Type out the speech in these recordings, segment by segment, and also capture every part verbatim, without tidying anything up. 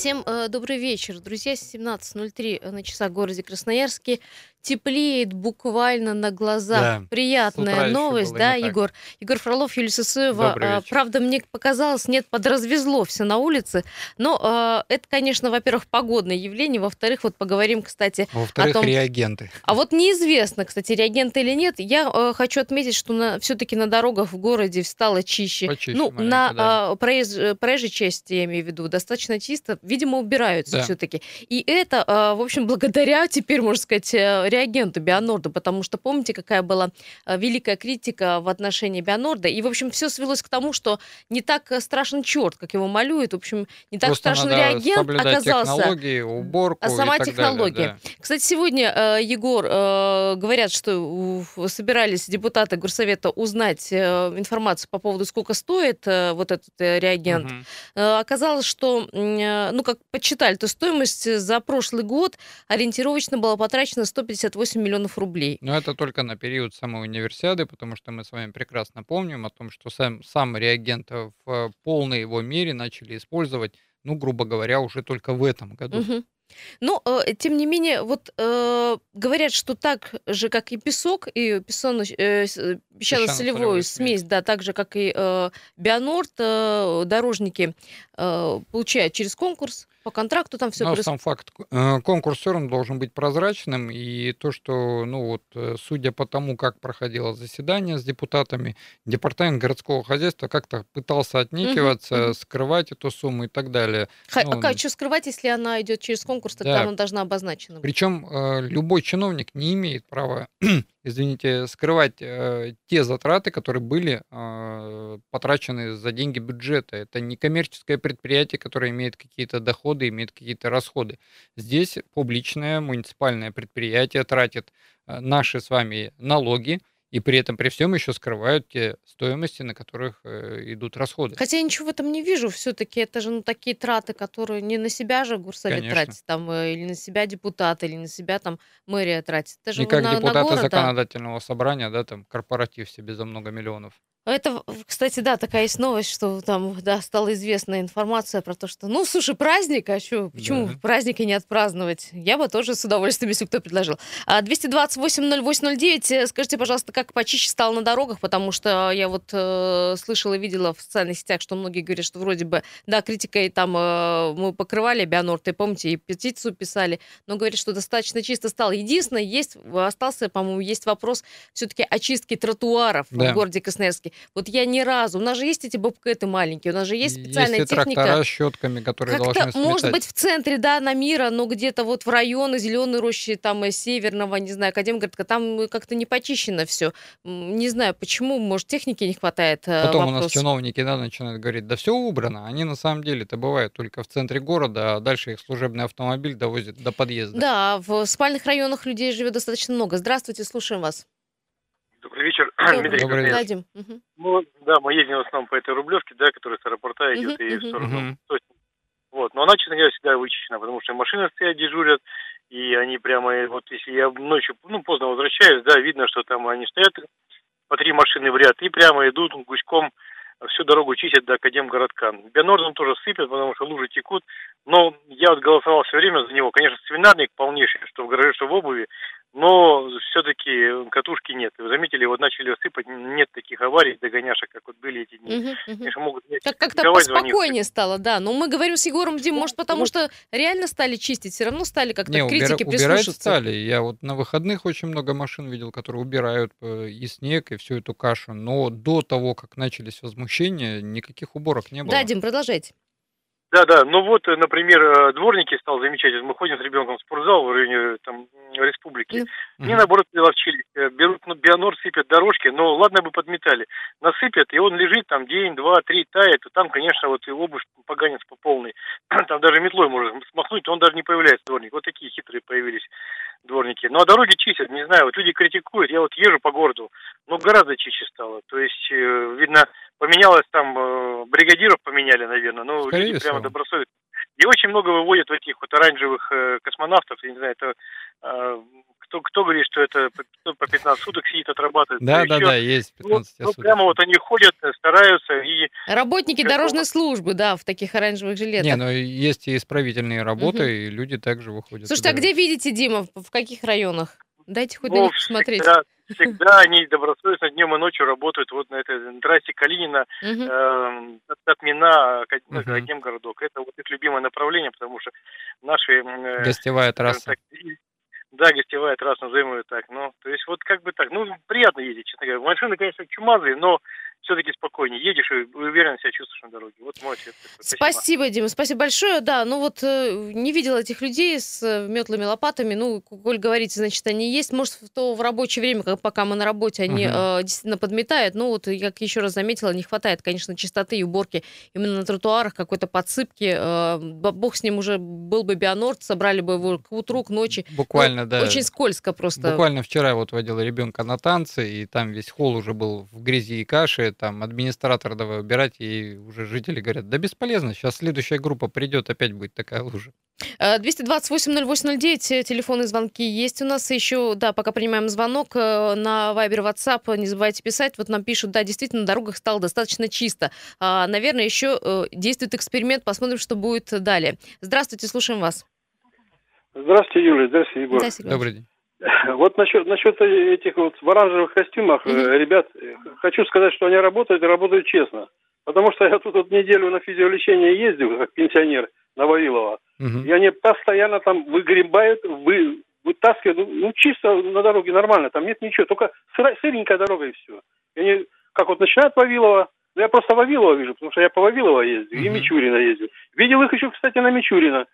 Всем э, добрый вечер, друзья. семнадцать ноль три на часах в городе Красноярске. Теплеет буквально на глазах. Да. Приятная новость, да, Егор? Егор Фролов, Юлия Сысоева. Правда, мне показалось, нет, подразвезло все на улице. Но э, это, конечно, во-первых, погодное явление. Во-вторых, вот поговорим, кстати, во-вторых, о том... реагенты. А вот неизвестно, кстати, реагенты или нет. Я э, хочу отметить, что на... все-таки на дорогах в городе стало чище. Почище, ну, маленько, на да. э, проезж... проезжей части, я имею в виду, достаточно чисто. Видимо, убираются да. все-таки. И это, э, в общем, благодаря, теперь, можно сказать, реагенту Бионорда, потому что помните, какая была великая критика в отношении Бионорда, и, в общем, все свелось к тому, что не так страшен черт, как его малюют, в общем, не так просто страшен реагент оказался. Технологии, уборку, а сама и так технология. Далее, да. Кстати, сегодня, Егор, говорят, что собирались депутаты Горсовета узнать информацию по поводу, сколько стоит вот этот реагент. Угу. Оказалось, что, ну, как подсчитали, то стоимость за прошлый год ориентировочно была потрачена сто пятьдесят восемь миллионов рублей. Но это только на период самой универсиады, потому что мы с вами прекрасно помним о том, что сам, сам реагент в полной его мере начали использовать, ну, грубо говоря, уже только в этом году. Угу. Но, э, тем не менее, вот э, говорят, что так же, как и песок, и э, песчано-солевую смесь, да, так же, как и э, Бионорд, э, дорожники э, получают через конкурс, по контракту там все происходит. Сам факт, конкурс все равно должен быть прозрачным, и то, что, ну вот, судя по тому, как проходило заседание с депутатами, департамент городского хозяйства как-то пытался отникиваться, угу, скрывать эту сумму и так далее. Х Но... А как, что скрывать, если она идет через конкурс, тогда да. она должна обозначена быть. Причем любой чиновник не имеет права, извините, скрывать э, те затраты, которые были э, потрачены за деньги бюджета. Это не коммерческое предприятие, которое имеет какие-то доходы, имеет какие-то расходы. Здесь публичное муниципальное предприятие тратит э, наши с вами налоги, и при этом, при всем, еще скрывают те стоимости, на которых э, идут расходы. Хотя я ничего в этом не вижу. Все-таки это же, ну, такие траты, которые не на себя же горсовет тратит, там, э, или на себя депутат, или на себя там мэрия тратит. Это же и как на, депутаты на город, законодательного да? собрания, да, там корпоратив себе за много миллионов. Это, кстати, да, такая есть новость, что там, да, стала известная информация про то, что, ну, слушай, праздник, а что, почему да. праздники не отпраздновать? Я бы тоже с удовольствием, если кто предложил. двести двадцать восемь ноль восемь ноль девять, скажите, пожалуйста, как почище стало на дорогах, потому что я вот э, слышала и видела в социальных сетях, что многие говорят, что вроде бы, да, критикой там э, мы покрывали Бионорд, и помните, и петицию писали, но говорят, что достаточно чисто стало. Единственное, есть, остался, по-моему, есть вопрос все-таки очистки тротуаров да. в городе Красноярске. Вот я ни разу... У нас же есть эти бобкэты маленькие, у нас же есть специальная есть техника. Трактора с щетками, которые должны сметать. Может быть, в центре, да, на мира, но где-то вот в районы Зелёной рощи, там, Северного, не знаю, Академгородка, там как-то не почищено все. Не знаю, почему, может, техники не хватает. Потом вопрос. У нас чиновники, да, начинают говорить, да все убрано. Они на самом деле это бывает только в центре города, а дальше их служебный автомобиль довозит до подъезда. Да, в спальных районах людей живет достаточно много. Здравствуйте, слушаем вас. Добрый вечер, Дмитрий. Добрый вечер. Угу. Ну, да, мы ездим в основном по этой рублевке, да, которая с аэропорта идет угу, и в сторону. Угу. Вот, но она, честно говоря, всегда вычищена, потому что машины стоят, дежурят, и они прямо, вот если я ночью, ну, поздно возвращаюсь, да, видно, что там они стоят по три машины в ряд и прямо идут гуськом, всю дорогу чистят до Академгородка. Бионордом тоже сыпят, потому что лужи текут, но я вот голосовал все время за него. Конечно, свинарник полнейший, что в гараже, что в обуви, но все-таки катушки нет. Вы заметили, вот начали сыпать, нет таких аварий, догоняшек, как вот были эти дни. Угу, угу. Конечно, могут... Так как-то поспокойнее стало, да. Но мы говорим с Егором, Дим, может, потому что реально стали чистить, все равно стали как-то не, к критике убира... прислушаться. Стали. Я вот на выходных очень много машин видел, которые убирают и снег, и всю эту кашу. Но до того, как начались возмущения, никаких уборок не было. Да, Дим, продолжайте. Да, да, ну вот, например, дворники стал замечать, мы ходим с ребенком в спортзал в районе там, республики, мне, наоборот, приловчились, берут, ну, Бионорд сыпят дорожки, но ладно бы подметали, насыпят, и он лежит там день, два, три, тает, и там, конечно, вот и обувь поганец по полной, там даже метлой можно смахнуть, он даже не появляется, дворник, вот такие хитрые появились дворники, ну а дороги чистят, не знаю, вот люди критикуют, я вот езжу по городу, но гораздо чище стало, то есть, видно, поменялось там, бригадиров поменяли, наверное, но люди прямо добросовестно. И очень много выводят вот этих вот оранжевых э, космонавтов, я не знаю, это э, кто, кто говорит, что это по пятнадцать суток сидит, отрабатывает. Да, да, еще, да, есть пятнадцать ну, суток. Ну, прямо вот они ходят, стараются. И... Работники дорожной службы, да, в таких оранжевых жилетах. Не, но есть и исправительные работы, угу. и люди также выходят. Слушайте, туда. А где видите, Дима, в каких районах? Дайте хоть ну, на них посмотреть. Всегда, всегда они добросовестно днем и ночью работают. Вот на этой трассе Калинина, угу. э, Татмина, Академгородок. Это вот их любимое направление, потому что наши... Э, гостевая трасса. Да, гостевая трасса, назовем ее так. Ну, то есть вот как бы так. Ну, приятно ездить, честно говоря. Машины, конечно, чумазые, но все-таки спокойнее едешь и уверенно себя чувствуешь на дороге. Вот мой ответ. Спасибо, спасибо, Дима, спасибо большое. Да, ну вот э, не видела этих людей с э, метлами, лопатами. Ну, коль говорите, значит, они есть. Может, в то в рабочее время, как, пока мы на работе, они uh-huh. э, действительно подметают. Ну вот, как еще раз заметила, не хватает, конечно, чистоты и уборки именно на тротуарах, какой-то подсыпки. Э, бог с ним, уже был бы Бионорд, собрали бы его к утру, к ночи. Буквально, ну, да. Очень скользко просто. Буквально вчера вот водила ребенка на танцы, и там весь холл уже был в грязи и каше. Там администратор давай убирать, и уже жители говорят, да бесполезно, сейчас следующая группа придет, опять будет такая лужа. двести двадцать восемь ноль восемь ноль девять, телефонные звонки есть у нас еще, да, пока принимаем звонок на Вайбер, WhatsApp, не забывайте писать, вот нам пишут, да, действительно, на дорогах стало достаточно чисто, а, наверное, еще действует эксперимент, посмотрим, что будет далее. Здравствуйте, слушаем вас. Здравствуйте, Юлия, здравствуйте, Егор. Здравствуйте. Добрый день. Вот насчет, насчет этих вот в оранжевых костюмах, mm-hmm. ребят, хочу сказать, что они работают и работают честно. Потому что я тут вот неделю на физиолечение ездил, как пенсионер, на Вавилово. Mm-hmm. И они постоянно там выгребают, вы, вытаскивают. Ну, ну, чисто на дороге нормально, там нет ничего. Только сыра, сыренькая дорога и все. И они, как вот начинают Вавилово, ну, я просто Вавилово вижу, потому что я по Вавилово ездил mm-hmm. и Мичурина ездил. Видел их еще, кстати, на Мичурино.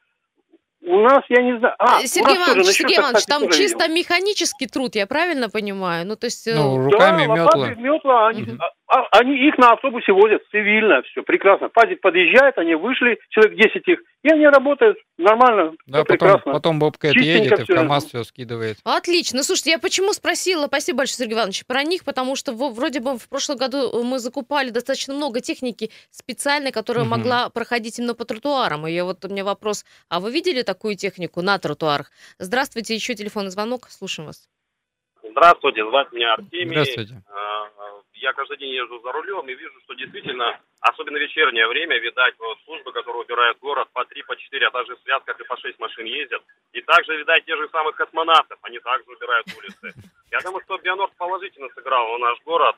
У нас, я не знаю... А, Сергей Иванович, Сергей Иванович, там чисто видел. Механический труд, я правильно понимаю? Ну, то есть... Ну, руками, да, метла. метла они, угу. а, они их на автобусе возят цивильно, все, прекрасно. Пазик подъезжает, они вышли, человек десять их, и они работают нормально, да, потом, прекрасно. Потом Бобка едет и в КамАЗ все скидывает. Отлично. Слушайте, я почему спросила, спасибо большое, Сергей Иванович, про них, потому что вроде бы в прошлом году мы закупали достаточно много техники специальной, которая угу. могла проходить именно по тротуарам. И вот у меня вопрос, а вы видели такое? Такую технику на тротуарах. Здравствуйте, еще телефонный звонок, слушаем вас. Здравствуйте, зовут меня Артемий. Здравствуйте. Я каждый день езжу за рулем и вижу, что действительно, особенно в вечернее время, видать, вот службы, которые убирают город, по три, по четыре, а даже в связках и по шесть машин ездят. И также, видать, те же самых космонавтов, они также убирают улицы. Я думаю, что Бионорд положительно сыграл в наш город,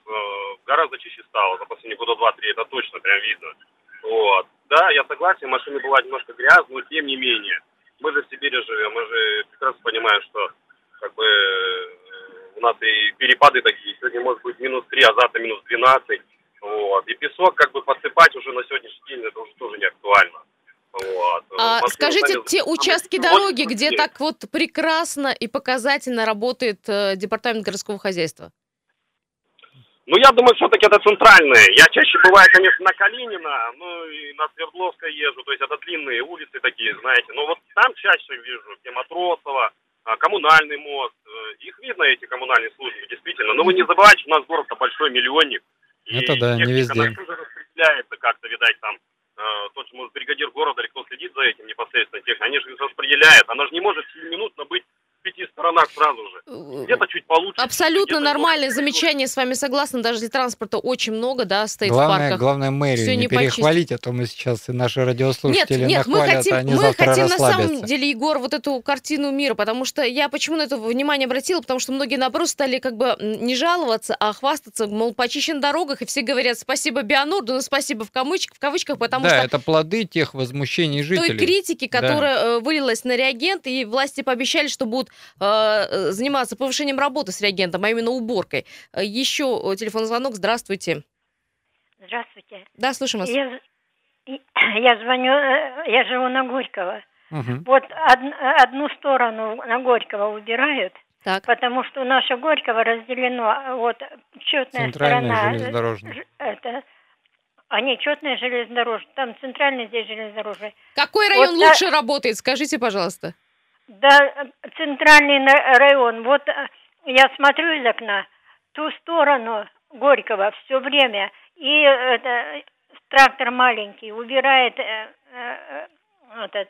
гораздо чище стало за последние года два-три, это точно прям видно. Вот. Да, я согласен, машина была немножко грязная, но тем не менее. Мы же в Сибири живем, мы же прекрасно понимаем, что как бы у нас и перепады такие, сегодня может быть минус три, а завтра минус двенадцать, вот, и песок как бы подсыпать уже на сегодняшний день, это уже тоже не актуально. Вот. А скажите, сами... те участки дороги, где так вот прекрасно и показательно работает департамент городского хозяйства? Ну, я думаю, все-таки это центральные. Я чаще бываю, конечно, на Калинина, ну, и на Свердловской езжу. То есть это длинные улицы такие, знаете. Но вот там чаще вижу, где Матросова, коммунальный мост. Их видно, эти коммунальные службы, действительно. Но вы не забывайте, что у нас город-то большой, миллионник. Это и да, техника, не везде. Она тоже распределяется как-то, видать, там. Тот же, может, бригадир города или кто следит за этим непосредственно техника. Они же распределяют. Она же не может сиюминутно быть... в пяти сторонах сразу же. Где-то чуть получше. Абсолютно нормальное замечание, с вами согласна. Даже для транспорта очень много, да, стоит главное, в парках. Главное, мэрию все не, не перехвалить, а то мы сейчас и наши радиослушатели нет, нет, нахвалят, мы хотим, а они мы завтра хотим на самом деле, Егор, вот эту картину мира, потому что я почему на это внимание обратила, потому что многие, наоборот, стали как бы не жаловаться, а хвастаться, мол, почищен дорогах, и все говорят, спасибо Бионорду, но спасибо в кавычках, в кавычках, потому да, что... Да, это плоды тех возмущений жителей. Той критики, которая да. вылилась на реагент, и власти пообещали, что будут заниматься повышением работы с реагентом, а именно уборкой. Еще телефонный звонок. Здравствуйте. Здравствуйте. Да, слушаем вас. Я, я звоню, я живу на Горького. Угу. Вот од, одну сторону на Горького убирают, так. потому что наше Горького разделено, вот четная центральная сторона. Железнодорожная. Это, а не четная железнодорожная, там центральная, здесь железнодорожная. Какой район вот лучше та... работает, скажите, пожалуйста. Да, центральный район. Вот я смотрю из окна, ту сторону Горького все время. И это, трактор маленький убирает э, э, этот,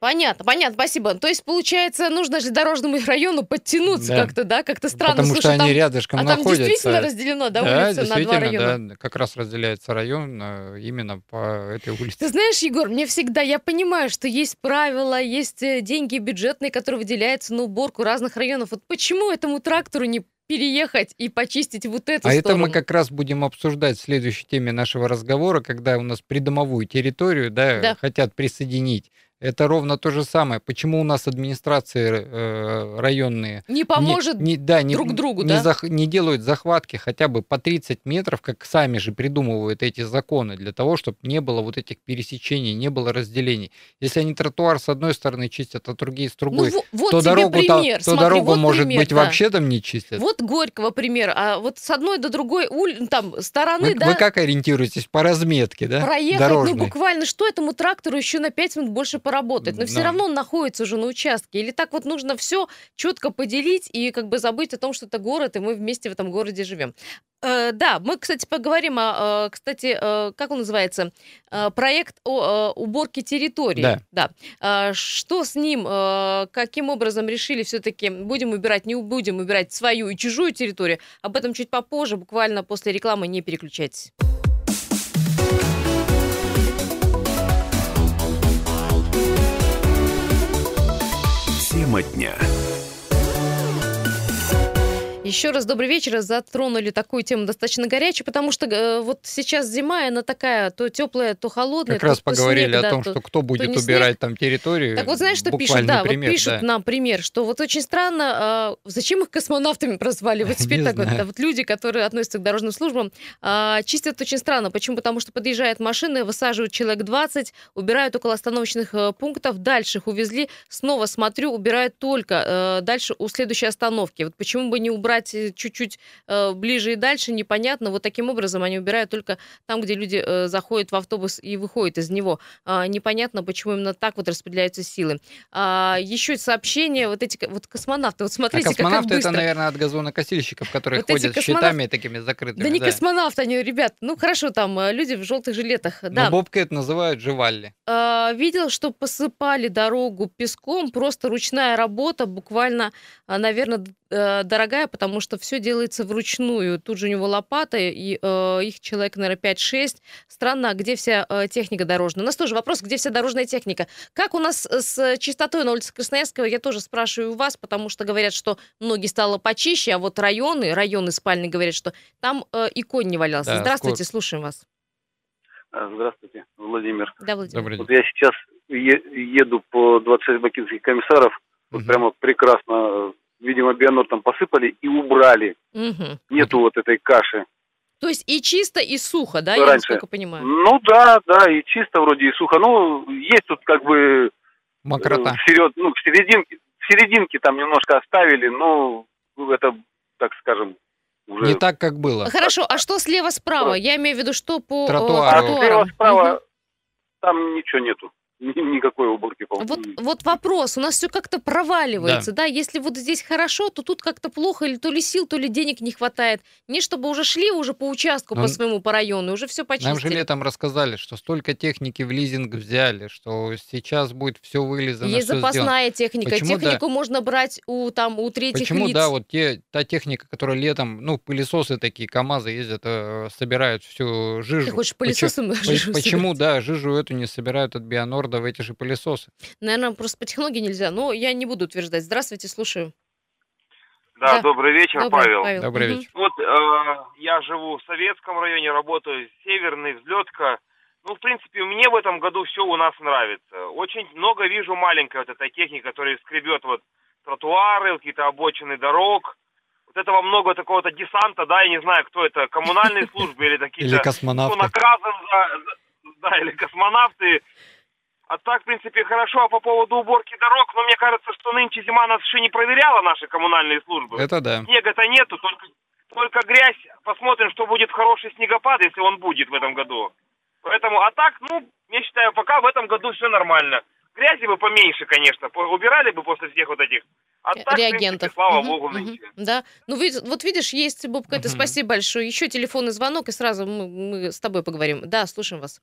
Понятно, понятно, спасибо. То есть, получается, нужно же дорожному району подтянуться да. как-то, да? Как-то странно. Потому слушай, что там... они рядышком а находятся. А там действительно разделено, да, да улица на два района? Да, как раз разделяется район именно по этой улице. Ты знаешь, Егор, мне всегда, я понимаю, что есть правила, есть деньги бюджетные, которые выделяются на уборку разных районов. Вот почему этому трактору не переехать и почистить вот эту а сторону? А это мы как раз будем обсуждать в следующей теме нашего разговора, когда у нас придомовую территорию, да, да. хотят присоединить. Это ровно то же самое. Почему у нас администрации э, районные не поможет не, не, да, не, друг другу, не, да? зах, не делают захватки хотя бы по тридцать метров, как сами же придумывают эти законы, для того, чтобы не было вот этих пересечений, не было разделений. Если они тротуар с одной стороны чистят, а другие с другой, ну, вот то дорогу, пример. Та, Смотри, то дорогу вот может пример, быть да. вообще там не чистят. Вот Горького пример. А вот с одной до другой уль... там, стороны... Вы, да, вы как ориентируетесь? По разметке, да? Проехать, дорожной. Ну буквально, что этому трактору еще на пять минут больше работать, но, но все равно он находится уже на участке. Или так вот нужно все четко поделить и как бы забыть о том, что это город, и мы вместе в этом городе живем. Э, да, мы, кстати, поговорим о, кстати, как он называется, проект о уборке территории. Да. Да. Что с ним, каким образом решили все-таки, будем убирать, не будем убирать свою и чужую территорию, об этом чуть попозже, буквально после рекламы, не переключайтесь. Дня. Еще раз добрый вечер. Затронули такую тему достаточно горячую, потому что э, вот сейчас зима, и она такая то теплая, то холодная. Как то, раз то поговорили снег, о да, том, то, что кто будет убирать снег. Там территорию. Так вот знаешь, что пишут? Да, пример, вот пишут да. нам пример, что вот очень странно, э, зачем их космонавтами прозвали? Вот теперь так вот, да, вот люди, которые относятся к дорожным службам, э, чистят очень странно. Почему? Потому что подъезжают машины, высаживают человек двадцать, убирают около остановочных э, пунктов, дальше их увезли, снова смотрю, убирают только э, дальше у следующей остановки. Вот почему бы не убрать чуть-чуть э, ближе и дальше, непонятно. Вот таким образом они убирают только там, где люди э, заходят в автобус и выходят из него. Э, непонятно, почему именно так вот распределяются силы. А, еще сообщения, вот эти вот космонавты, вот смотрите, а космонавты как, как это, наверное, от газонокосильщиков, которые вот ходят с космонав... щитами такими закрытыми. Да, да не космонавты они, ребят, ну хорошо, там люди в желтых жилетах. Да. Но бобкэт называют жевалли. А, видел, что посыпали дорогу песком, просто ручная работа, буквально, наверное, дорогая, потому что все делается вручную. Тут же у него лопаты, и э, их человек, наверное, пять-шесть. Странно, где вся э, техника дорожная? У нас тоже вопрос, где вся дорожная техника. Как у нас с чистотой на улице Красноярского, я тоже спрашиваю у вас, потому что говорят, что многие стало почище, а вот районы, районы спальни говорят, что там э, и конь не валялся. Да, здравствуйте, скоро. Слушаем вас. Здравствуйте, Владимир. Да, Владимир. Вот я сейчас е- еду по двадцать шесть бакинских комиссаров, угу. Вот прямо прекрасно. Видимо, Бионорд там посыпали и убрали. Угу. Нету вот этой каши. То есть и чисто, и сухо, да, раньше. Я насколько понимаю? Ну да, да, и чисто вроде, и сухо. Ну, есть тут как бы... Мокрота. В серед... Ну, в серединке, в серединке там немножко оставили, но это, так скажем... Уже... Не так, как было. Хорошо, а что слева-справа? Я имею в виду, что по тротуару. А слева-справа угу. там ничего нету. Никакой уборки. Вот, вот вопрос, у нас все как-то проваливается, да. да, если вот здесь хорошо, то тут как-то плохо, или то ли сил, то ли денег не хватает, не чтобы уже шли уже по участку, но по своему, по району, уже все почистили. Нам же летом рассказали, что столько техники в лизинг взяли, что сейчас будет все вылизано, есть запасная сделано. Техника, почему, технику да, можно брать у, там, у третьих почему, лиц. Почему, да, вот те, та техника, которая летом, ну, пылесосы такие, КамАЗы ездят, собирают всю жижу. Ты хочешь пылесосом почему, жижу Почему, собирать? Да, жижу эту не собирают от Бионорда в эти же пылесосы. Наверное, просто по технологии нельзя, но я не буду утверждать. Здравствуйте, слушаю. Да, да. добрый вечер, добрый, Павел. Павел. Добрый вечер. Вот э, я живу в Советском районе, работаю в Северной, Взлётка. Ну, в принципе, мне в этом году все у нас нравится. Очень много вижу маленькой вот этой техники, которая скребет вот тротуары, какие-то обочины дорог. Вот этого много такого-то десанта, да, я не знаю, кто это, коммунальные службы или такие-то... Или космонавты. Кто наказан за... Да, или космонавты... А так, в принципе, хорошо. А по поводу уборки дорог, ну, мне кажется, что нынче зима нас еще не проверяла, наши коммунальные службы. Это да. Снега-то нету, только, только грязь. Посмотрим, что будет хороший снегопад, если он будет в этом году. Поэтому, а так, ну, я считаю, пока в этом году все нормально. Грязи бы поменьше, конечно, убирали бы после всех вот этих. А так, реагентов. В принципе, слава угу, богу, угу, нынче. Да. Ну, вот видишь, есть, Бобка, это угу. спасибо большое. Еще телефонный звонок, и сразу мы, мы с тобой поговорим. Да, слушаем вас.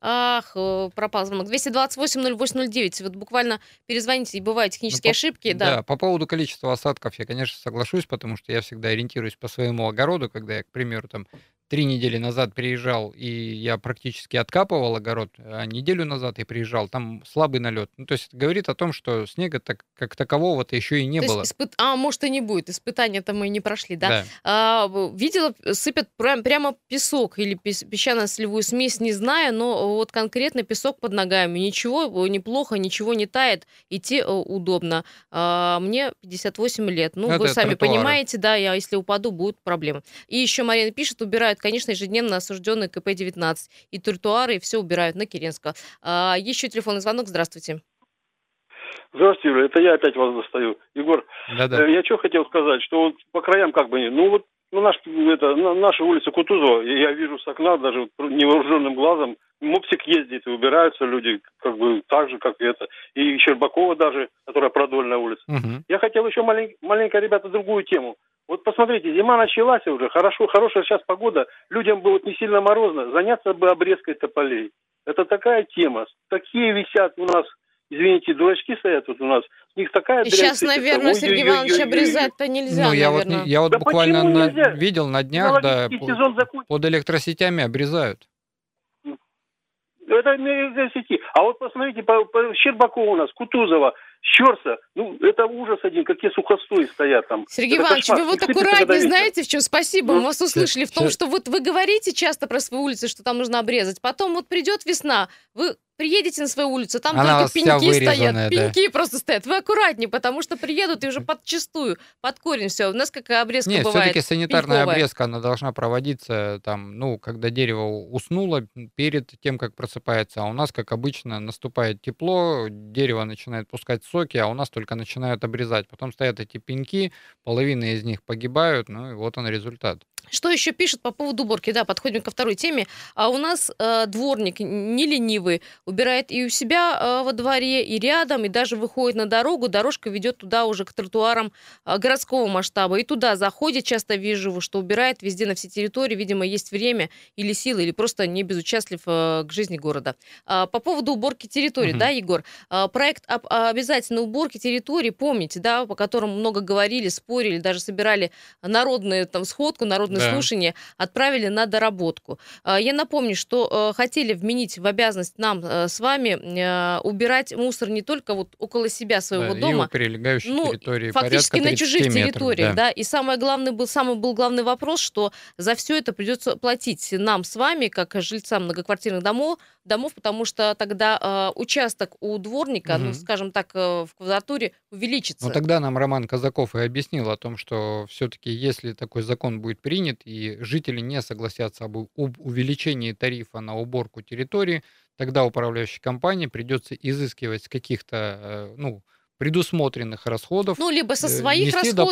Ах, пропал звонок. двести двадцать восемь ноль восемь ноль девять. Вот буквально перезвоните, и бывают технические ну, ошибки. По, да. да, по поводу количества осадков я, конечно, соглашусь, потому что я всегда ориентируюсь по своему огороду, когда я, к примеру, там три недели назад приезжал, и я практически откапывал огород, а неделю назад я приезжал, там слабый налет. Ну, то есть это говорит о том, что снега так, как такового-то еще и не то было. Испы... А, может, и не будет. Испытания-то мы не прошли, да? да. А, видела, сыпят прям, прямо песок или песчано-солевую смесь, не знаю, но вот конкретно песок под ногами. Ничего неплохо, ничего не тает, идти удобно. А, мне пятьдесят восемь лет. Ну, это вы сами тротуары. Понимаете, да, я если упаду, будут проблемы. И еще Марина пишет, убирают, конечно, ежедневно осужденные КП-девятнадцать. И тротуары, и все убирают на Киренского. А, еще телефонный звонок. Здравствуйте. Здравствуйте, Юля. Это я опять вас достаю. Егор, да-да. Я что хотел сказать, что вот по краям как бы... Ну вот ну, наш, это, на, наша улица Кутузова, я вижу с окна даже невооруженным глазом, мопсик ездит, и убираются люди как бы так же, как это. И Щербакова даже, которая продольная улица. Угу. Я хотел еще малень, маленько, ребята, другую тему. Вот посмотрите, зима началась уже, хорошо, хорошая сейчас погода, людям бы вот не сильно морозно, заняться бы обрезкой тополей. Это такая тема. Такие висят у нас, извините, дурачки стоят вот у нас. У них такая дрянь. Сейчас, наверное, Сергей Иванович, обрезать-то нельзя, ну, я наверное. Вот, я вот да буквально на, видел на днях, да, под, под электросетями обрезают. Это не электросети. А вот посмотрите, по, по Щербакову у нас, Кутузова, Щерса, ну, это ужас один, какие сухостои стоят там. Сергей это Иванович, кошмар. Вы вот аккуратнее, знаете, в чем спасибо, мы вас услышали, в том, что вот вы говорите часто про свою улицу, что там нужно обрезать, потом вот придет весна, вы приедете на свою улицу, там она только пеньки стоят, пеньки да. просто стоят, вы аккуратнее, потому что приедут и уже подчистую, под корень все, у нас какая обрезка Нет, бывает. Нет, все-таки санитарная пеньковая. Обрезка, она должна проводиться там, ну, когда дерево уснуло, перед тем, как просыпается, а у нас, как обычно, наступает тепло, дерево начинает пускать соки, а у нас только начинают обрезать. Потом стоят эти пеньки, половина из них погибают, ну и вот он результат. Что еще пишут по поводу уборки? Да, подходим ко второй теме. А у нас э, дворник не ленивый, убирает и у себя э, во дворе, и рядом, и даже выходит на дорогу. Дорожка ведет туда уже к тротуарам э, городского масштаба. И туда заходит, часто вижу, что убирает везде на всей территории. Видимо, есть время или силы, или просто не безучастлив э, к жизни города. А, по поводу уборки территории, угу. да, Егор? А, проект об обязательной уборке территории, помните, да, по которому много говорили, спорили, даже собирали народную там сходку, народную Да. слушание отправили на доработку. Я напомню, что хотели вменить в обязанность нам с вами убирать мусор не только вот около себя, своего да, дома, ну, фактически на чужих метров, территориях. Да. Да. И самое главное был, самый был главный вопрос, что за все это придется платить нам с вами, как жильцам многоквартирных домов, домов потому что тогда э, участок у дворника, угу. ну, скажем так, э, в квадратуре увеличится. Но тогда нам Роман Казаков и объяснил о том, что все-таки если такой закон будет принят, и жители не согласятся об увеличении тарифа на уборку территории, тогда управляющей компании придется изыскивать с каких-то, ну, предусмотренных расходов, ну, либо со своих расходов,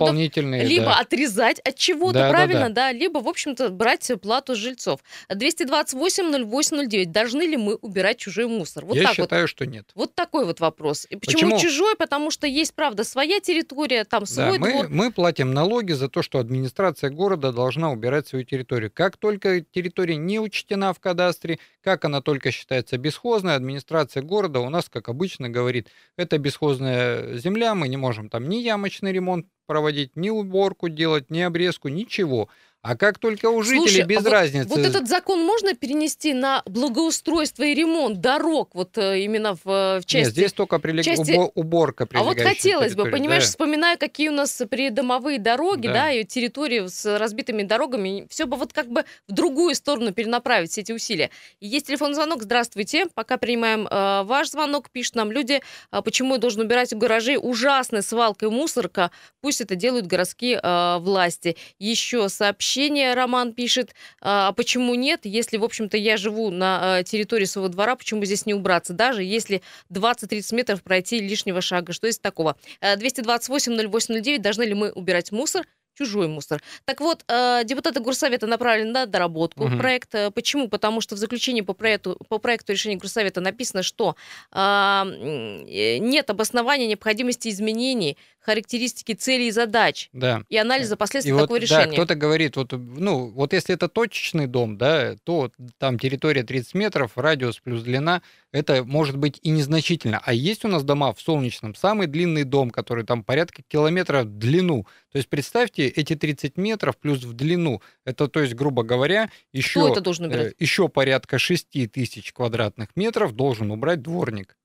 либо да. отрезать от чего-то, да, правильно, да, да. да, либо, в общем-то, брать плату жильцов. двести двадцать восемь ноль восемь ноль девять. Должны ли мы убирать чужой мусор? Вот Я так считаю, вот. Что нет. Вот такой вот вопрос. И почему, почему чужой? Потому что есть, правда, своя территория, там свой да, двор. Мы, мы платим налоги за то, что администрация города должна убирать свою территорию. Как только территория не учтена в кадастре, как она только считается бесхозной, администрация города у нас, как обычно, говорит, это бесхозная земля, мы не можем там ни ямочный ремонт проводить, ни уборку делать, ни обрезку, ничего. А как только у жителей Слушай, без вот, разницы... вот этот закон можно перенести на благоустройство и ремонт дорог, вот именно в, в части... Нет, здесь только прилег... части... уборка прилегающей. А вот хотелось бы, понимаешь, да. вспоминая, какие у нас придомовые дороги, да, да и территории с разбитыми дорогами, все бы вот как бы в другую сторону перенаправить все эти усилия. Есть телефонный звонок, здравствуйте, пока принимаем э, ваш звонок, пишут нам люди, э, почему я должен убирать в гараже ужасная свалка и мусорка, пусть это делают городские э, власти. Еще сообщение. Роман пишет, а почему нет, если, в общем-то, я живу на территории своего двора, почему здесь не убраться, даже если двадцать-тридцать метров пройти лишнего шага, что есть такого? двести двадцать восемь ноль восемь ноль девять, должны ли мы убирать мусор? Чужой мусор. Так вот, депутаты Горсовета направлены на доработку угу. проекта. Почему? Потому что в заключении по проекту, по проекту решения Горсовета написано, что э, нет обоснования необходимости изменений характеристики целей и задач, да, и анализа последствий и такого вот, решения. Да, кто-то говорит, вот, ну, вот если это точечный дом, да, то там территория тридцать метров, радиус плюс длина, это может быть и незначительно. А есть у нас дома в Солнечном, самый длинный дом, который там порядка километра в длину. То есть представьте, эти тридцать метров плюс в длину, это, то есть, грубо говоря, еще, это э, еще порядка шесть тысяч квадратных метров должен убрать дворник.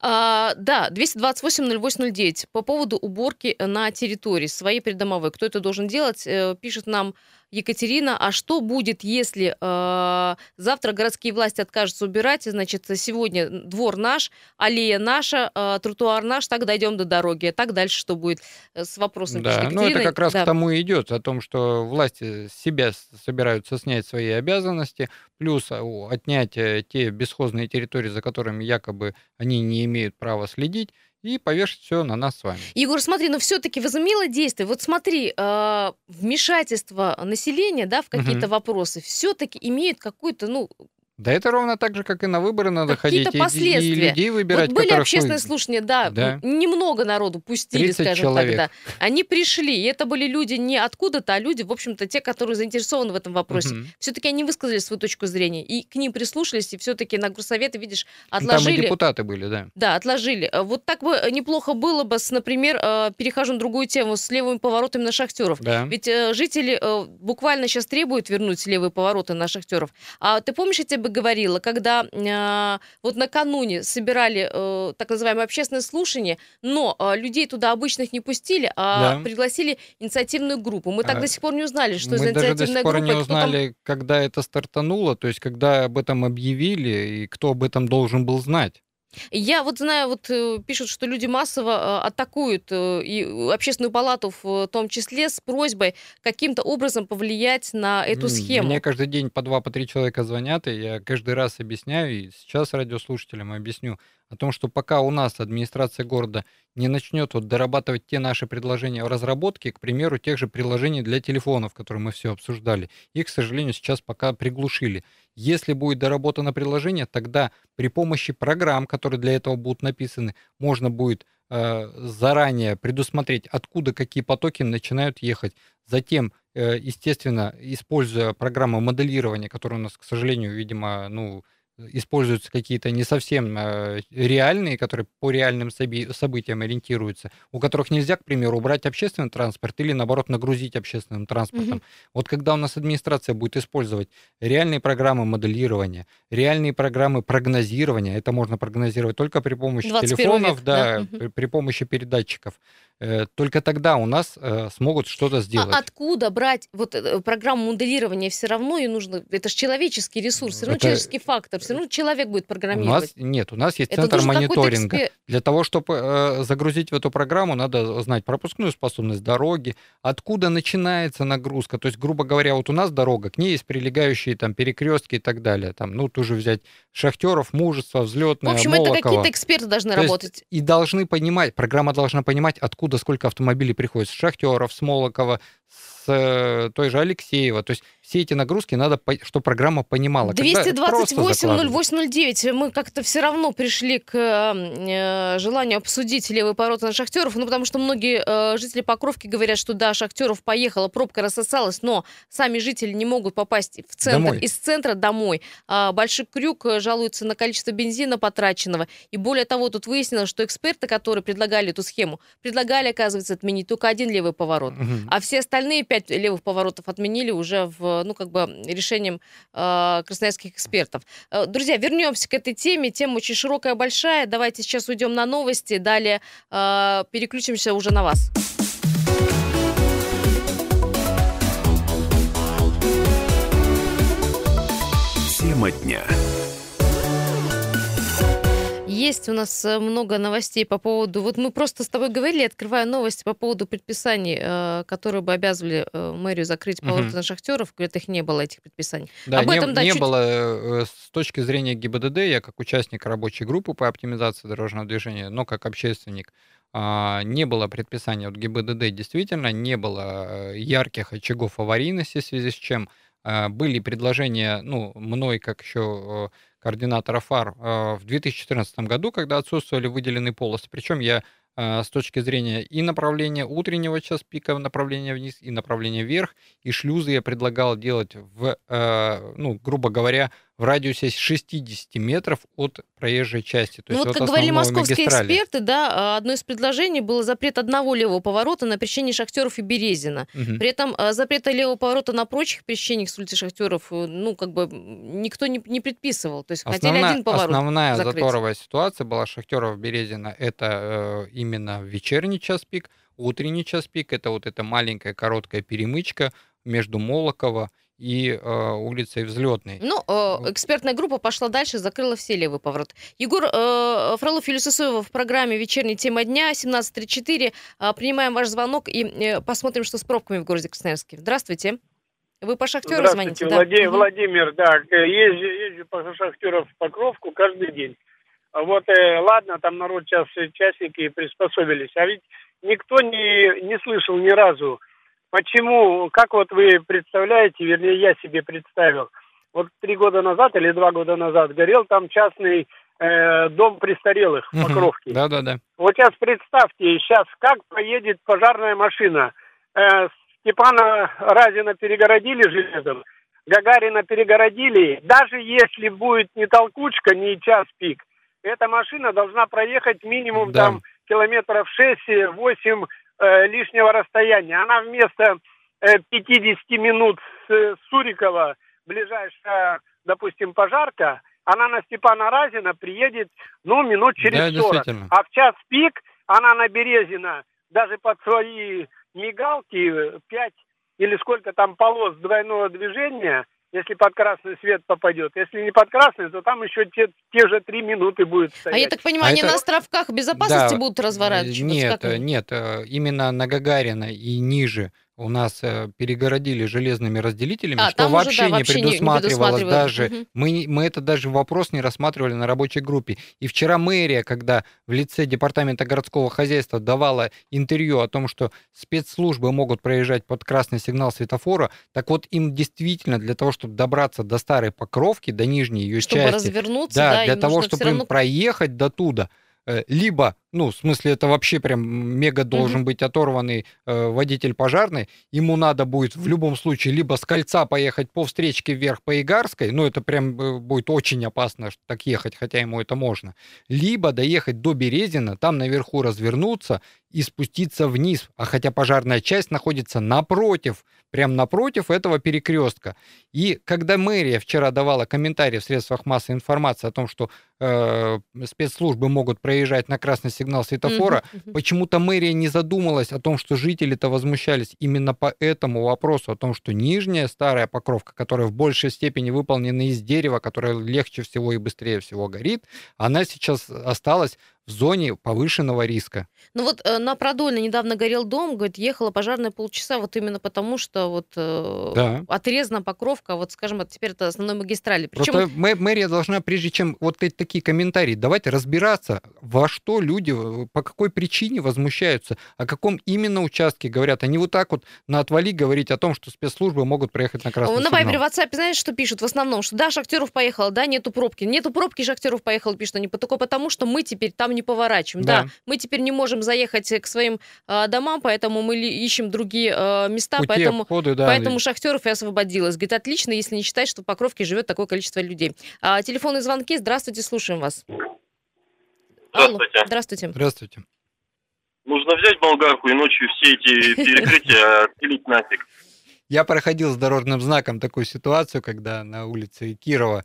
А, да, двести двадцать восемь ноль восемь ноль девять. По поводу уборки на территории своей придомовой. Кто это должен делать, пишет нам Екатерина. А что будет, если э, завтра городские власти откажутся убирать? Значит, сегодня двор наш, аллея наша, э, тротуар наш, так дойдем до дороги. А так дальше что будет с вопросом? Да, ну это как раз да. к тому и идет, о том, что власти с себя собираются снять свои обязанности, плюс отнять те бесхозные территории, за которыми якобы они не имеют права следить, и повешать все на нас с вами. Егор, смотри, но все-таки возымело действие. Вот смотри, э, вмешательство населения, да, в какие-то угу. вопросы все-таки имеет какую-то, ну... Да это ровно так же, как и на выборы надо ходить и, и людей выбирать. Вот были общественные вы... слушания, да, да, немного народу пустили, скажем человек. так. Да. Они пришли, и это были люди не откуда-то, а люди, в общем-то, те, которые заинтересованы в этом вопросе. Угу. Все-таки они высказали свою точку зрения, и к ним прислушались, и все-таки на горсоветы, видишь, отложили. Там и депутаты были, да. Да, отложили. Вот так бы неплохо было бы, с, например, перехожу на другую тему, с левыми поворотами на шахтеров. Да. Ведь жители буквально сейчас требуют вернуть левые повороты на шахтеров. А ты помнишь эти говорила, когда э, вот накануне собирали э, так называемое общественное слушание, но э, людей туда обычных не пустили, а да. пригласили инициативную группу. Мы так а, до сих пор не узнали, что за инициативная группа. Мы даже до сих пор не узнали, там... когда это стартануло, то есть когда об этом объявили и кто об этом должен был знать. Я вот знаю, вот пишут, что люди массово атакуют и общественную палату в том числе с просьбой каким-то образом повлиять на эту схему. Мне каждый день по два, по три человека звонят, и я каждый раз объясняю, и сейчас радиослушателям объясню о том, что пока у нас администрация города не начнет вот дорабатывать те наши предложения о разработке, к примеру, тех же приложений для телефонов, которые мы все обсуждали, их, к сожалению, сейчас пока приглушили. Если будет доработано приложение, тогда при помощи программ, которые для этого будут написаны, можно будет э, заранее предусмотреть, откуда какие потоки начинают ехать. Затем, э, естественно, используя программы моделирования, которые у нас, к сожалению, видимо, ну, используются какие-то не совсем э, реальные, которые по реальным событиям ориентируются, у которых нельзя, к примеру, убрать общественный транспорт или, наоборот, нагрузить общественным транспортом. Mm-hmm. Вот когда у нас администрация будет использовать реальные программы моделирования, реальные программы прогнозирования, это можно прогнозировать только при помощи телефонов, век, да, да? При, при помощи передатчиков, э, только тогда у нас э, смогут что-то сделать. А откуда брать вот программу моделирования? Все равно ее нужно, это же человеческий ресурс, все равно это... человеческий фактор. Все равно человек будет программировать. У нас, нет, у нас есть это центр мониторинга. Экспер... Для того, чтобы э, загрузить в эту программу, надо знать пропускную способность дороги, откуда начинается нагрузка. То есть, грубо говоря, вот у нас дорога, к ней есть прилегающие там перекрестки и так далее. Там, ну, ту же взять Шахтёров, Мужества, Взлётная, Молокова. В общем, Молокова. Это какие-то эксперты должны то работать. Есть, и должны понимать, программа должна понимать, откуда сколько автомобилей приходит с Шахтёров, с Молокова, с той же Алексеева. То есть все эти нагрузки надо, чтобы программа понимала. двести двадцать восемь ноль восемь ноль девять. Мы как-то все равно пришли к желанию обсудить левый поворот на шахтеров, ну, потому что многие жители Покровки говорят, что да, шахтеров поехала, пробка рассосалась, но сами жители не могут попасть в центр, домой. Из центра домой. Большой крюк жалуется на количество бензина потраченного. И более того, тут выяснилось, что эксперты, которые предлагали эту схему, предлагали, оказывается, отменить только один левый поворот, угу. а все остальные пять левых поворотов отменили уже в, ну, как бы решением э, красноярских экспертов. Э, друзья, вернемся к этой теме. Тема очень широкая, большая. Давайте сейчас уйдем на новости. Далее э, переключимся уже на вас. Тема дня. Есть у нас много новостей по поводу... Вот мы просто с тобой говорили, открывая новости по поводу предписаний, которые бы обязывали мэрию закрыть повороты угу. на шахтеров. Говорят, их не было, этих предписаний. Да, Об не, этом, да, не чуть... было. С точки зрения ГИБДД, я как участник рабочей группы по оптимизации дорожного движения, но как общественник, не было предписания от ГИБДД, действительно, не было ярких очагов аварийности, в связи с чем были предложения, ну, мной, как еще... координатора ФАР в две тысячи четырнадцатом году, когда отсутствовали выделенные полосы. Причем я с точки зрения и направления утреннего час пика, направления вниз, и направления вверх. И шлюзы я предлагал делать, в, ну, грубо говоря, в радиусе шестьдесят метров от проезжей части. То ну есть вот, как говорили московские магистрали. Эксперты, да, одно из предложений было запрет одного левого поворота на пересечении Шахтёров и Березина. Угу. При этом запрета левого поворота на прочих пересечениях с улицы Шахтёров, ну, как бы никто не, не предписывал. То есть основная, хотели один поворот Основная закрыть. Заторовая ситуация была Шахтёров-Березина, это э, именно вечерний час пик, утренний час пик, это вот эта маленькая короткая перемычка между Молокова и э, улицей Взлётной. Ну, э, экспертная группа пошла дальше, закрыла все левые повороты. Егор э, Фролов, Юлия Сысоева в программе «Вечерняя тема дня» семнадцать тридцать четыре. Э, принимаем ваш звонок и э, посмотрим, что с пробками в городе Красноярске. Здравствуйте. Вы по Шахтёру звоните? Владимир, да? Владимир, да. Езжу, езжу по Шахтёру в Покровку каждый день. Вот, э, ладно, там народ сейчас часики приспособились. А ведь никто не, не слышал ни разу, почему, как вот вы представляете, вернее, я себе представил, вот три года назад или два года назад горел там частный э, дом престарелых в Покровке. Да-да-да. Вот сейчас представьте, сейчас как поедет пожарная машина. Э, Степана Разина перегородили железом, Гагарина перегородили. Даже если будет не толкучка, не час пик, эта машина должна проехать минимум да. там километров шесть-восемь лишнего расстояния. Она вместо пятьдесят минут с Сурикова, ближайшая, допустим, пожарка, она на Степана Разина приедет, ну, минут через да, сорок. А в час пик она на Березина, даже под свои мигалки, пять или сколько там полос двойного движения, если под красный свет попадет. Если не под красный, то там еще те, те же три минуты будет стоять. А я так понимаю, а они это... на островках безопасности да. будут разворачиваться? Нет, как... нет, именно на Гагарина и ниже у нас перегородили железными разделителями, а, что вообще, уже, да, вообще не предусматривалось не даже. Угу. Мы, мы это даже вопрос не рассматривали на рабочей группе. И вчера мэрия, когда в лице департамента городского хозяйства давала интервью о том, что спецслужбы могут проезжать под красный сигнал светофора, так вот им действительно для того, чтобы добраться до старой Покровки, до нижней ее чтобы части, развернуться, да, да, для того, чтобы равно... им проехать до туда, либо, ну, в смысле, это вообще прям мега должен mm-hmm. быть оторванный э, водитель пожарный, ему надо будет в любом случае либо с кольца поехать по встречке вверх по Игарской, ну, это прям э, будет очень опасно так ехать, хотя ему это можно, либо доехать до Березина, там наверху развернуться и спуститься вниз, а хотя пожарная часть находится напротив, прям напротив этого перекрестка. И когда мэрия вчера давала комментарии в средствах массовой информации о том, что э, спецслужбы могут проезжать на красный сигнал светофора, mm-hmm. почему-то мэрия не задумалась о том, что жители-то возмущались именно по этому вопросу, о том, что нижняя старая Покровка, которая в большей степени выполнена из дерева, которая легче всего и быстрее всего горит, она сейчас осталась в зоне повышенного риска. Ну вот э, на Продольной недавно горел дом, говорит, ехала пожарная полчаса, вот именно потому, что вот э, да. отрезана Покровка, вот, скажем, от теперь это основной магистрали. Причем... Просто мэрия должна, прежде чем вот эти такие комментарии, давайте разбираться, во что люди, по какой причине возмущаются, о каком именно участке говорят. Они вот так вот на отвали говорить о том, что спецслужбы могут проехать на красный сигнал. На Вайбере, в WhatsApp, знаешь, что пишут в основном? Что да, Шахтёров поехал, да, нету пробки. Нету пробки, Шахтёров поехал, пишут они, только потому, что мы теперь там не поворачиваем. Да. да, мы теперь не можем заехать к своим э, домам, поэтому мы ищем другие э, места, Пути, поэтому, обходы, да, поэтому Шахтёров и освободилась. Говорит, отлично, если не считать, что в Покровке живет такое количество людей. А, телефонные звонки. Здравствуйте, слушаем вас. Здравствуйте. Алло, здравствуйте. Здравствуйте. Нужно взять болгарку и ночью все эти перекрытия отпилить нафиг. Я проходил с дорожным знаком такую ситуацию, когда на улице Кирова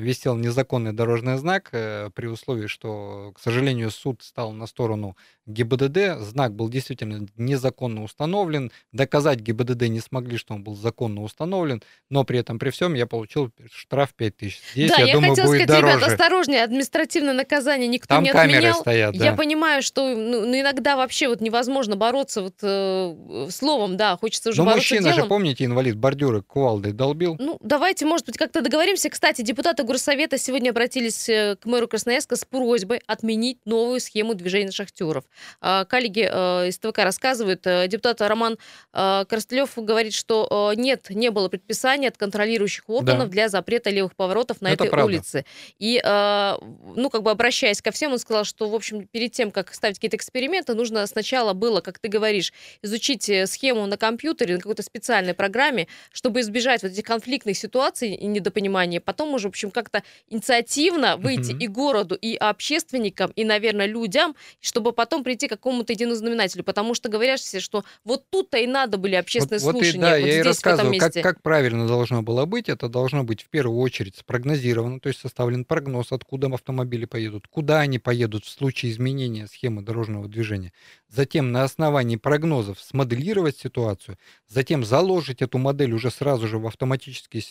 висел незаконный дорожный знак, при условии, что, к сожалению, суд стал на сторону ГИБДД. Знак был действительно незаконно установлен. Доказать ГИБДД не смогли, что он был законно установлен, но при этом при всем я получил штраф пять тысяч. Здесь, да, я, я думаю, хотела будет сказать, дороже. Ребят, осторожнее, административное наказание никто там не отменял. Там камеры стоят, да. Я понимаю, что ну, иногда вообще вот невозможно бороться вот, э, словом, да, хочется уже но бороться мужчина делом. Мужчина же, помните, инвалид бордюры кувалдой долбил? Ну, давайте, может быть, как-то договоримся. Кстати, Депутаты Горсовета сегодня обратились к мэру Красноярска с просьбой отменить новую схему движения шахтеров. Коллеги из ТВК рассказывают, депутат Роман Корстылёв говорит, что нет, не было предписания от контролирующих органов, да, для запрета левых поворотов на Это этой правда. улице. И, ну, как бы обращаясь ко всем, он сказал, что, в общем, перед тем, как ставить какие-то эксперименты, нужно сначала было, как ты говоришь, изучить схему на компьютере, на какой-то специальной программе, чтобы избежать вот этих конфликтных ситуаций и недопонимания. Потом уже, в общем, как-то инициативно выйти mm-hmm. и городу, и общественникам, и, наверное, людям, чтобы потом прийти к какому-то единому знаменателю. Потому что говорят все, что вот тут-то и надо были общественные вот, слушания. Вот и, да, вот я здесь, и рассказываю, как, как правильно должно было быть. Это должно быть в первую очередь спрогнозировано, то есть составлен прогноз, откуда автомобили поедут, куда они поедут в случае изменения схемы дорожного движения. Затем на основании прогнозов смоделировать ситуацию, затем заложить эту модель уже сразу же в автоматические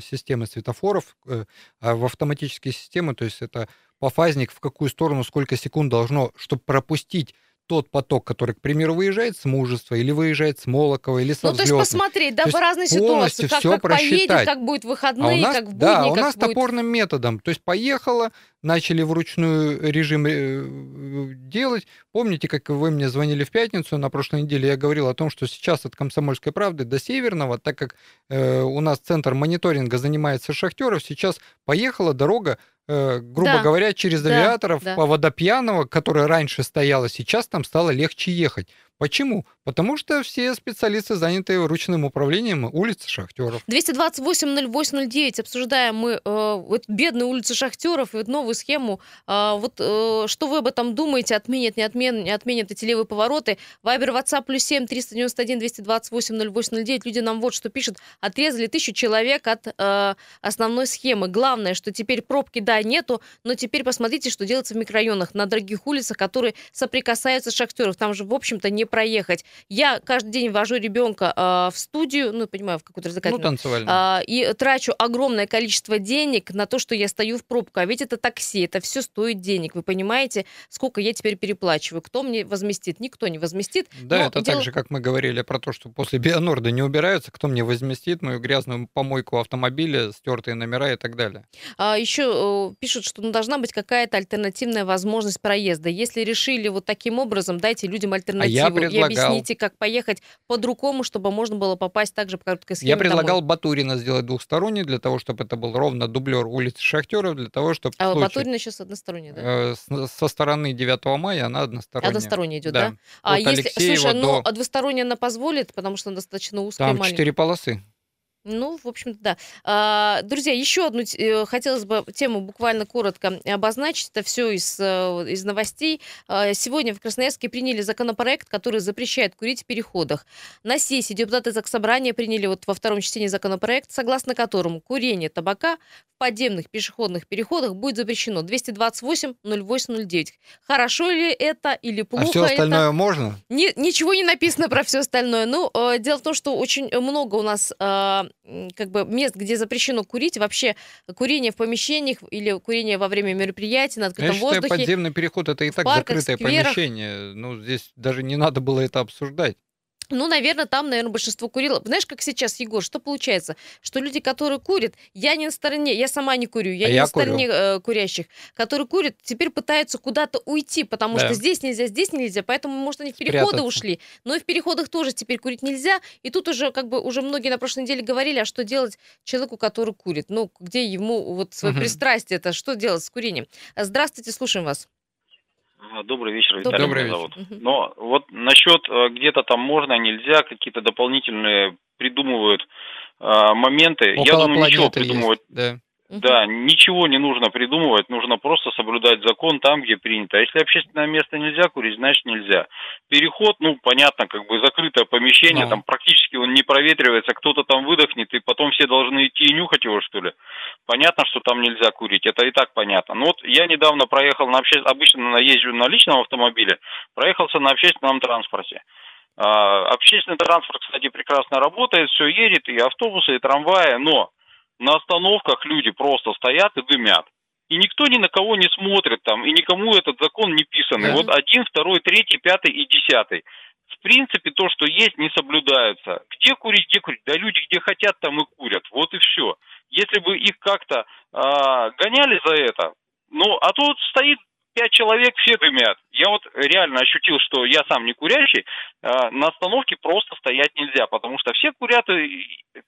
системы светофоров, в автоматические системы, то есть это пофазник, в какую сторону, сколько секунд должно, чтобы пропустить тот поток, который, к примеру, выезжает с Мужества, или выезжает с Молокова, или со Взлётной. Ну, то есть посмотреть, да, по разной ситуации, как, как поедет, как будет выходные, а у нас, как в будни, да, у нас будет... топорным методом. То есть поехала, начали вручную режим делать. Помните, как вы мне звонили в пятницу на прошлой неделе, я говорил о том, что сейчас от «Комсомольской правды» до Северного, так как э, у нас центр мониторинга занимается Шахтёров, сейчас поехала дорога, грубо да. говоря, через авиаторов да, да. по Водопьяново, которая раньше стояла, сейчас там стало легче ехать. Почему? Потому что все специалисты заняты ручным управлением улицы Шахтёров. двести двадцать восемь ноль восемь ноль девять. Обсуждаем мы э, вот, бедные улицы Шахтёров и вот, новую схему. Э, вот, э, что вы об этом думаете? Отменят, не отменят, не отменят эти левые повороты? Вайбер, WhatsApp, плюс семь триста девяносто один двести двадцать восемь ноль восемь ноль девять. Люди нам вот что пишут. Отрезали тысячу человек от э, основной схемы. Главное, что теперь пробки, да, нету, но теперь посмотрите, что делается в микрорайонах, на дорогих улицах, которые соприкасаются с Шахтёров. Там же, в общем-то, не проехать. Я каждый день вожу ребенка э, в студию, ну, понимаю, в какую-то развлекательную, ну, э, и трачу огромное количество денег на то, что я стою в пробку. А ведь это такси, это все стоит денег. Вы понимаете, сколько я теперь переплачиваю? Кто мне возместит? Никто не возместит. Да, это дело... так же, как мы говорили про то, что после Бионорда не убираются, кто мне возместит мою грязную помойку автомобиля, стертые номера и так далее. А еще э, пишут, что ну, должна быть какая-то альтернативная возможность проезда. Если решили вот таким образом, дайте людям альтернативу. А я предлагал... И объясните, как поехать по-другому, чтобы можно было попасть также по короткой схеме. Я предлагал домой. Батурина сделать двухсторонний, для того, чтобы это был ровно дублер улицы Шахтёров, для того, чтобы... А случае... Батурина сейчас односторонняя, да? Э, со стороны девятого мая она односторонняя. Односторонняя идет, да? да? А вот если... Слушай, до... ну, а двусторонняя она позволит, потому что она достаточно узкая. Там четыре полосы. Ну, в общем-то, да. Друзья, еще одну хотелось бы тему буквально коротко обозначить. Это все из, из новостей. Сегодня в Красноярске приняли законопроект, который запрещает курить в переходах. На сессии депутаты Заксобрания приняли вот во втором чтении законопроект, согласно которому курение табака в подземных пешеходных переходах будет запрещено. двести двадцать восемь ноль восемь ноль девять. Хорошо ли это или плохо? А все остальное это... можно? Ни, ничего не написано про все остальное. Ну, дело в том, что очень много у нас... как бы мест, где запрещено курить, вообще курение в помещениях или курение во время мероприятий на открытом Я воздухе. Я считаю, подземный переход — это и так парках, закрытое скверах. помещение. Ну, здесь даже не надо было это обсуждать. Ну, наверное, там, наверное, большинство курило. Знаешь, как сейчас, Егор, что получается? Что люди, которые курят, я не на стороне, я сама не курю, я а не я на курю. стороне э, курящих, которые курят, теперь пытаются куда-то уйти, потому да. что здесь нельзя, здесь нельзя, поэтому, может, они в переходы Спрятаться. ушли. Но и в переходах тоже теперь курить нельзя. И тут уже, как бы, уже многие на прошлой неделе говорили, а что делать человеку, который курит? Ну, где ему вот свое угу. пристрастие, это что делать с курением? Здравствуйте, слушаем вас. Добрый вечер, Виталий. Добрый вечер. Зовут. Угу. Но вот насчет где-то там можно, нельзя, какие-то дополнительные придумывают а, моменты. Около Я думаю, ничего придумывать. Есть, да. Да, угу. ничего не нужно придумывать, нужно просто соблюдать закон там, где принято. А если общественное место нельзя курить, значит нельзя. Переход, ну, понятно, как бы закрытое помещение, да. там практически он не проветривается, кто-то там выдохнет, и потом все должны идти и нюхать его, что ли. Понятно, что там нельзя курить, это и так понятно. Но вот я недавно проехал на обще... обычно езжу на личном автомобиле, проехался на общественном транспорте. А, общественный транспорт, кстати, прекрасно работает, все едет, и автобусы, и трамваи, но... На остановках люди просто стоят и дымят. И никто ни на кого не смотрит там, и никому этот закон не писан. Да. Вот один, второй, третий, пятый и десятый. в принципе, то, что есть, не соблюдается. Где курить, где курить? Да люди где хотят, там и курят. Вот и все. Если бы их как-то а, гоняли за это, ну, а тут стоит пять человек, все дымят. Я вот реально ощутил, что я сам не курящий, а, на остановке просто стоять нельзя, потому что все курят, и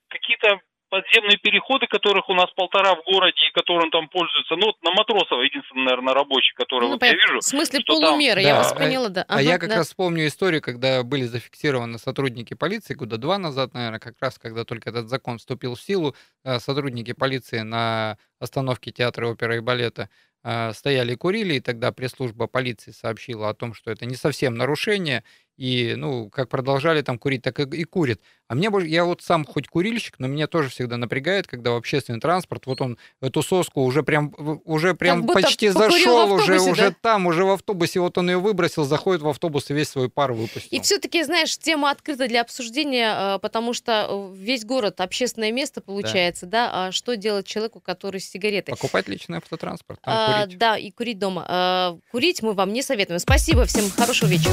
какие-то подземные переходы, которых у нас полтора в городе, и которым там пользуются. Ну, вот на Матросова единственный, наверное, рабочий, который ну, вот я вижу. В смысле полумеры, там... я да, вас поняла, да. А, а, а я как да. раз помню историю, когда были зафиксированы сотрудники полиции, года два назад, наверное, как раз, когда только этот закон вступил в силу, сотрудники полиции на остановке театра оперы и балета стояли и курили, и тогда пресс-служба полиции сообщила о том, что это не совсем нарушение, и, ну, как продолжали там курить, так и, и курят. А мне, я вот сам хоть курильщик, но меня тоже всегда напрягает, когда общественный транспорт, вот он эту соску уже прям, уже прям почти зашел, уже, да? уже там, уже в автобусе, вот он ее выбросил, заходит в автобус и весь свой пар выпустил. И все-таки, знаешь, тема открыта для обсуждения, потому что весь город, общественное место получается, да, да? А что делать человеку, который с сигаретой? Покупать личный автотранспорт, там а, курить. Да, и курить дома. А, курить мы вам не советуем. Спасибо, всем хорошего вечера.